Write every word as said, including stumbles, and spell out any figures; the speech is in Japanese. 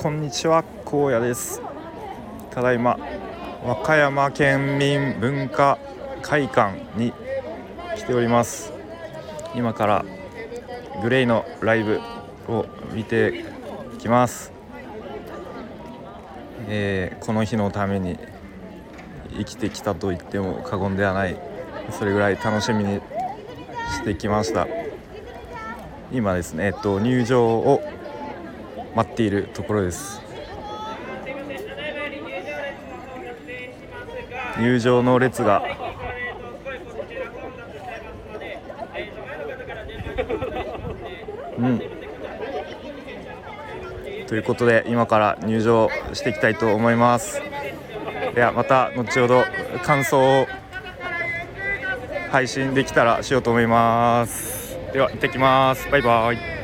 こんにちは、高野です。ただいま和歌山県民文化会館に来ております。今からグレイのライブを見てきます。えー、この日のために生きてきたと言っても過言ではない、それぐらい楽しみにしてきました。今ですね、えっと、入場を待っているところです。入場の列がうんということで、今から入場していきたいと思います。ではまた後ほど感想を配信できたらしようと思います。では行ってきます。バイバイ。